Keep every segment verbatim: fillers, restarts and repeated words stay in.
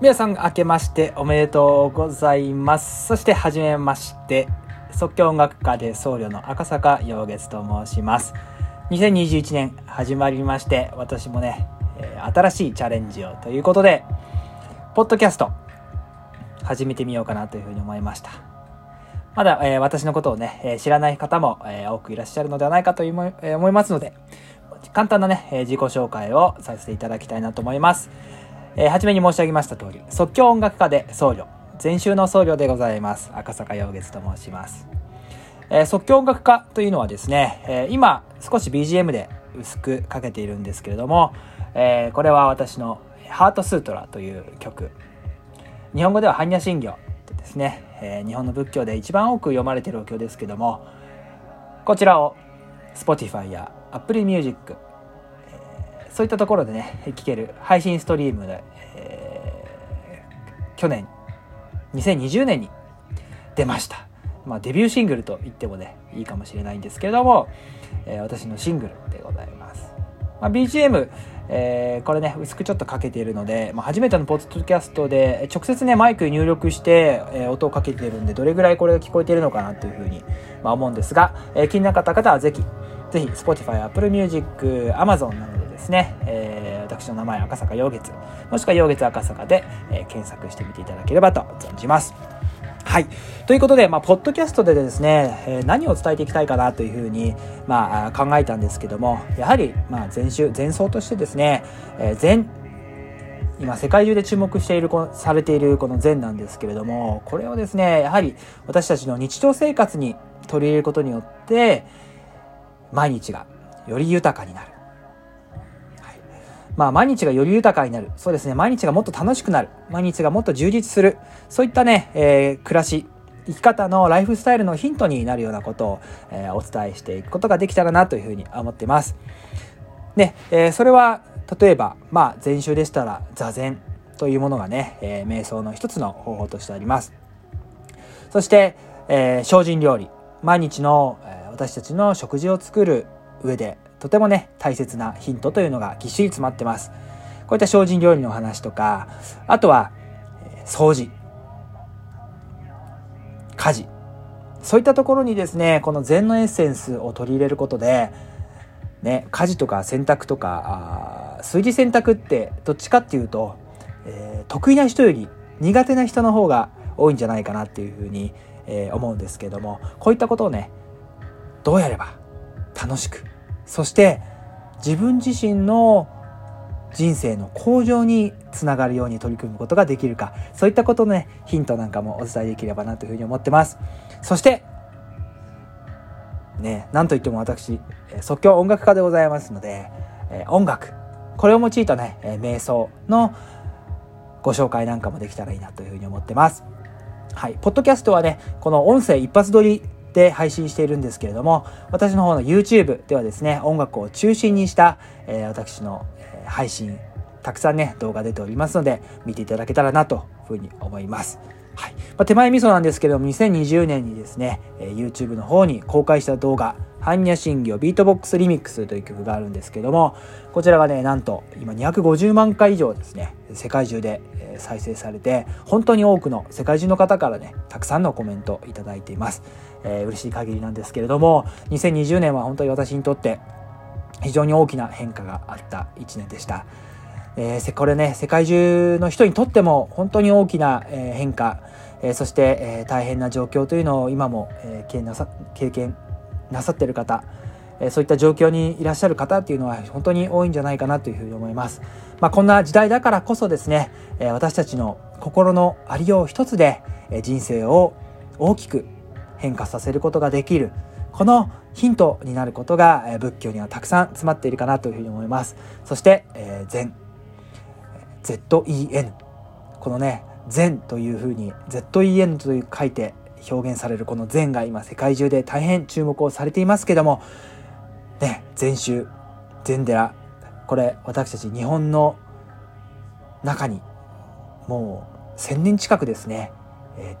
皆さん明けましておめでとうございます。そしてはじめまして、即興音楽家で僧侶の赤坂陽月と申します。にせんにじゅういちねん始まりまして、私もね新しいチャレンジをということでポッドキャスト始めてみようかなというふうに思いました。まだ、えー、私のことをね、えー、知らない方も、えー、多くいらっしゃるのではないかというも、えー、思いますので、簡単なね、えー、自己紹介をさせていただきたいなと思います。えー、初めに申し上げました通り、即興音楽家で僧侶、禅宗の僧侶でございます。赤坂陽月と申します。えー、即興音楽家というのはですね、えー、今少し ビージーエム で薄くかけているんですけれども、えー、これは私のハートスートラという曲。日本語では般若心経とですね、えー、日本の仏教で一番多く読まれているお経ですけども、こちらを Spotify や Apple Music、えー、そういったところでね聴ける配信ストリームで、えー、去年にせんにじゅうねんに出ました。まあ、デビューシングルと言ってもねいいかもしれないんですけれども、えー、私のシングルでございます。まあ、ビージーエム、えー、これね薄くちょっとかけているので、まあ、初めてのポッドキャストで直接ねマイクに入力して、えー、音をかけているんで、どれぐらいこれが聞こえているのかなというふうに、まあ、思うんですが、えー、気になかった方はぜひぜひ Spotify、Apple Music、Amazon などでですね、えー、私の名前赤坂陽月、もしくは陽月赤坂で、えー、検索してみていただければと存じます。はい、ということで、まあ、ポッドキャストでですね、えー、何を伝えていきたいかなというふうに、まあ、考えたんですけども、やはり、まあ、禅宗、禅僧としてですね、えー、禅、今世界中で注目しているされているこの禅なんですけれども、これをですねやはり私たちの日常生活に取り入れることによって毎日がより豊かになる、はい、まあ、毎日がより豊かになる、そうですね、毎日がもっと楽しくなる、毎日がもっと充実する、そういったね、えー、暮らし、生き方のライフスタイルのヒントになるようなことを、えー、お伝えしていくことができたらなというふうに思っています。で、えー、それは例えば、まあ、禅宗でしたら座禅というものがね、えー、瞑想の一つの方法としてあります。そして、えー、精進料理、毎日の、えー、私たちの食事を作る上でとてもね大切なヒントというのがぎっしり詰まってます。こういった精進料理の話とか、あとは、えー、掃除、家事、そういったところにですねこの禅のエッセンスを取り入れることで、ね、家事とか洗濯とか炊事洗濯ってどっちかっていうと、えー、得意な人より苦手な人の方が多いんじゃないかなっていうふうに、えー、思うんですけども、こういったことをねどうやれば楽しく、そして自分自身の人生の向上につながるように取り組むことができるか、そういったことのねヒントなんかもお伝えできればなというふうに思ってます。そしてね、なんといっても私即興音楽家でございますので、音楽、これを用いたね瞑想のご紹介なんかもできたらいいなというふうに思ってます。はい、ポッドキャストはねこの音声一発撮りで配信しているんですけれども、私の方の YouTube ではですね音楽を中心にした、えー、私の配信たくさんね動画出ておりますので見ていただけたらなというふうに思います。はい、まあ、手前味噌なんですけれどもにせんにじゅうねんにですね、えー、YouTube の方に公開した動画般若心経ビートボックスリミックスという曲があるんですけれども、こちらがねなんと今にひゃくごじゅうまんかい以上ですね世界中で再生されて、本当に多くの世界中の方からねたくさんのコメントをいただいています。えー、嬉しい限りなんですけれども、にせんにじゅうねんは本当に私にとって非常に大きな変化があったいちねんでした。えー、これね世界中の人にとっても本当に大きな、えー、変化、えー、そして、えー、大変な状況というのを今も、えー、経験なさ、経験なさっている方、えー、そういった状況にいらっしゃる方っていうのは本当に多いんじゃないかなというふうに思います。まあ、こんな時代だからこそですね、えー、私たちの心のありよう一つで、えー、人生を大きく変化させることができる、このヒントになることが仏教にはたくさん詰まっているかなというふうに思います。そして、えー、禅 ゼットイーエヌ このね禅というふうに ゼットイーエヌ という書いて表現されるこの禅が今世界中で大変注目をされていますけどもね、禅宗、禅寺、これ私たち日本の中にもうせんねん近くですね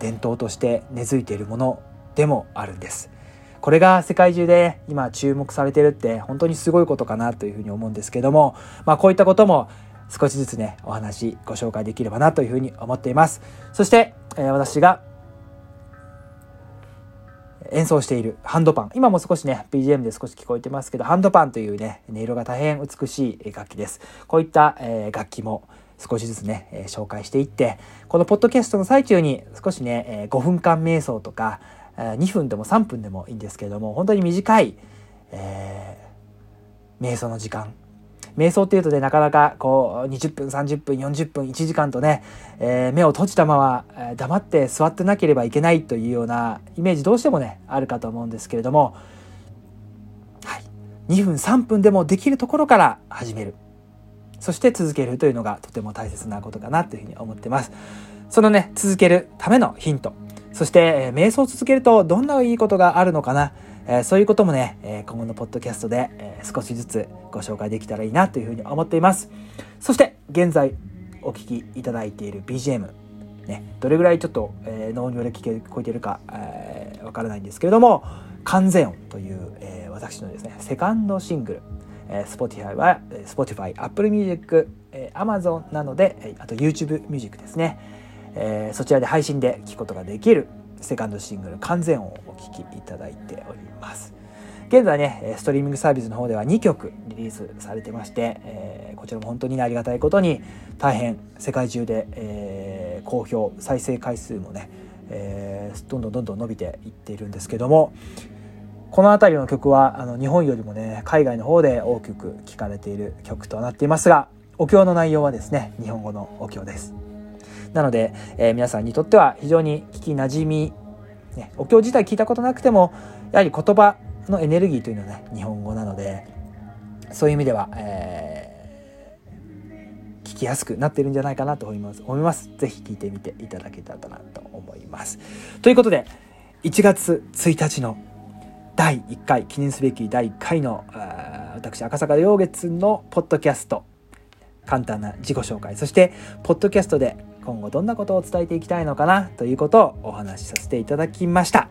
伝統として根付いているものでもあるんです。これが世界中で今注目されているって本当にすごいことかなというふうに思うんですけども、まあ、こういったことも少しずつねお話ご紹介できればなというふうに思っています。そして、えー、私が演奏しているハンドパン、今も少しね ビージーエム で少し聞こえてますけど、ハンドパンというね音色が大変美しい楽器です。こういった、えー、楽器も少しずつね、えー、紹介していって、このポッドキャストの最中に少しね、えー、ごふんかん瞑想とか、えー、にふんでもさんぷんでもいいんですけれども、本当に短い、えー、瞑想の時間、瞑想っていうとねなかなかこうにじゅっぷんさんじゅっぷんよんじゅっぷんいちじかんとね、えー、目を閉じたまま、えー、黙って座ってなければいけないというようなイメージどうしてもねあるかと思うんですけれども、はい、にふんさんぷんでもできるところから始める、そして続けるというのがとても大切なことかなというふうに思ってます。そのね続けるためのヒント、そして、えー、瞑想を続けるとどんないいことがあるのかな、えー、そういうこともね、えー、今後のポッドキャストで、えー、少しずつご紹介できたらいいなというふうに思っています。そして現在お聴きいただいている ビージーエム、ね、どれぐらいちょっと、えー、農業で聞こえているかわ、えー、からないんですけれども、完全音という、えー、私のですねセカンドシングル、えー、Spotify は Spotify、Apple Music、えー、Amazon なので、あと YouTube Music ですね、えー、そちらで配信で聴くことができるセカンドシングル完全音をお聴きいただいております。現在ねストリーミングサービスの方ではにきょくリリースされてまして、えー、こちらも本当にありがたいことに大変世界中で、えー、好評、再生回数もね、えー、どんどんどんどん伸びていっているんですけども、このあたりの曲はあの日本よりもね海外の方で大きく聴かれている曲となっていますが、お経の内容はですね日本語のお経です。なので、えー、皆さんにとっては非常に聞きなじみ、ね、お経自体聞いたことなくてもやはり言葉のエネルギーというのはね日本語なので、そういう意味では、えー、聞きやすくなっているんじゃないかなと思います。思います。ぜひ聞いてみていただけたらなと思います。ということでいちがつついたちのだいいっかい、記念すべきだいいっかいの私赤坂陽月のポッドキャスト、簡単な自己紹介、そしてポッドキャストで今後どんなことを伝えていきたいのかなということをお話しさせていただきました。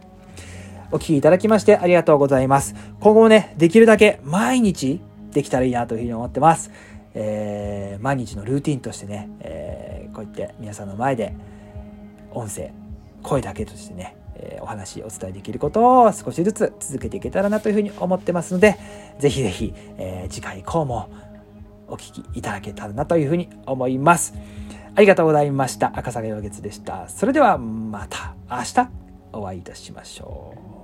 お聞きいただきましてありがとうございます。今後もねできるだけ毎日できたらいいなというふうに思ってます。えー、毎日のルーティンとしてね、えー、こうやって皆さんの前で音声声だけとしてね、えー、お話お伝えできることを少しずつ続けていけたらなというふうに思ってますので、ぜひぜひ、えー、次回以降もお聞きいただけたらなというふうに思います。ありがとうございました。赤坂陽月でした。それではまた明日お会いいたしましょう。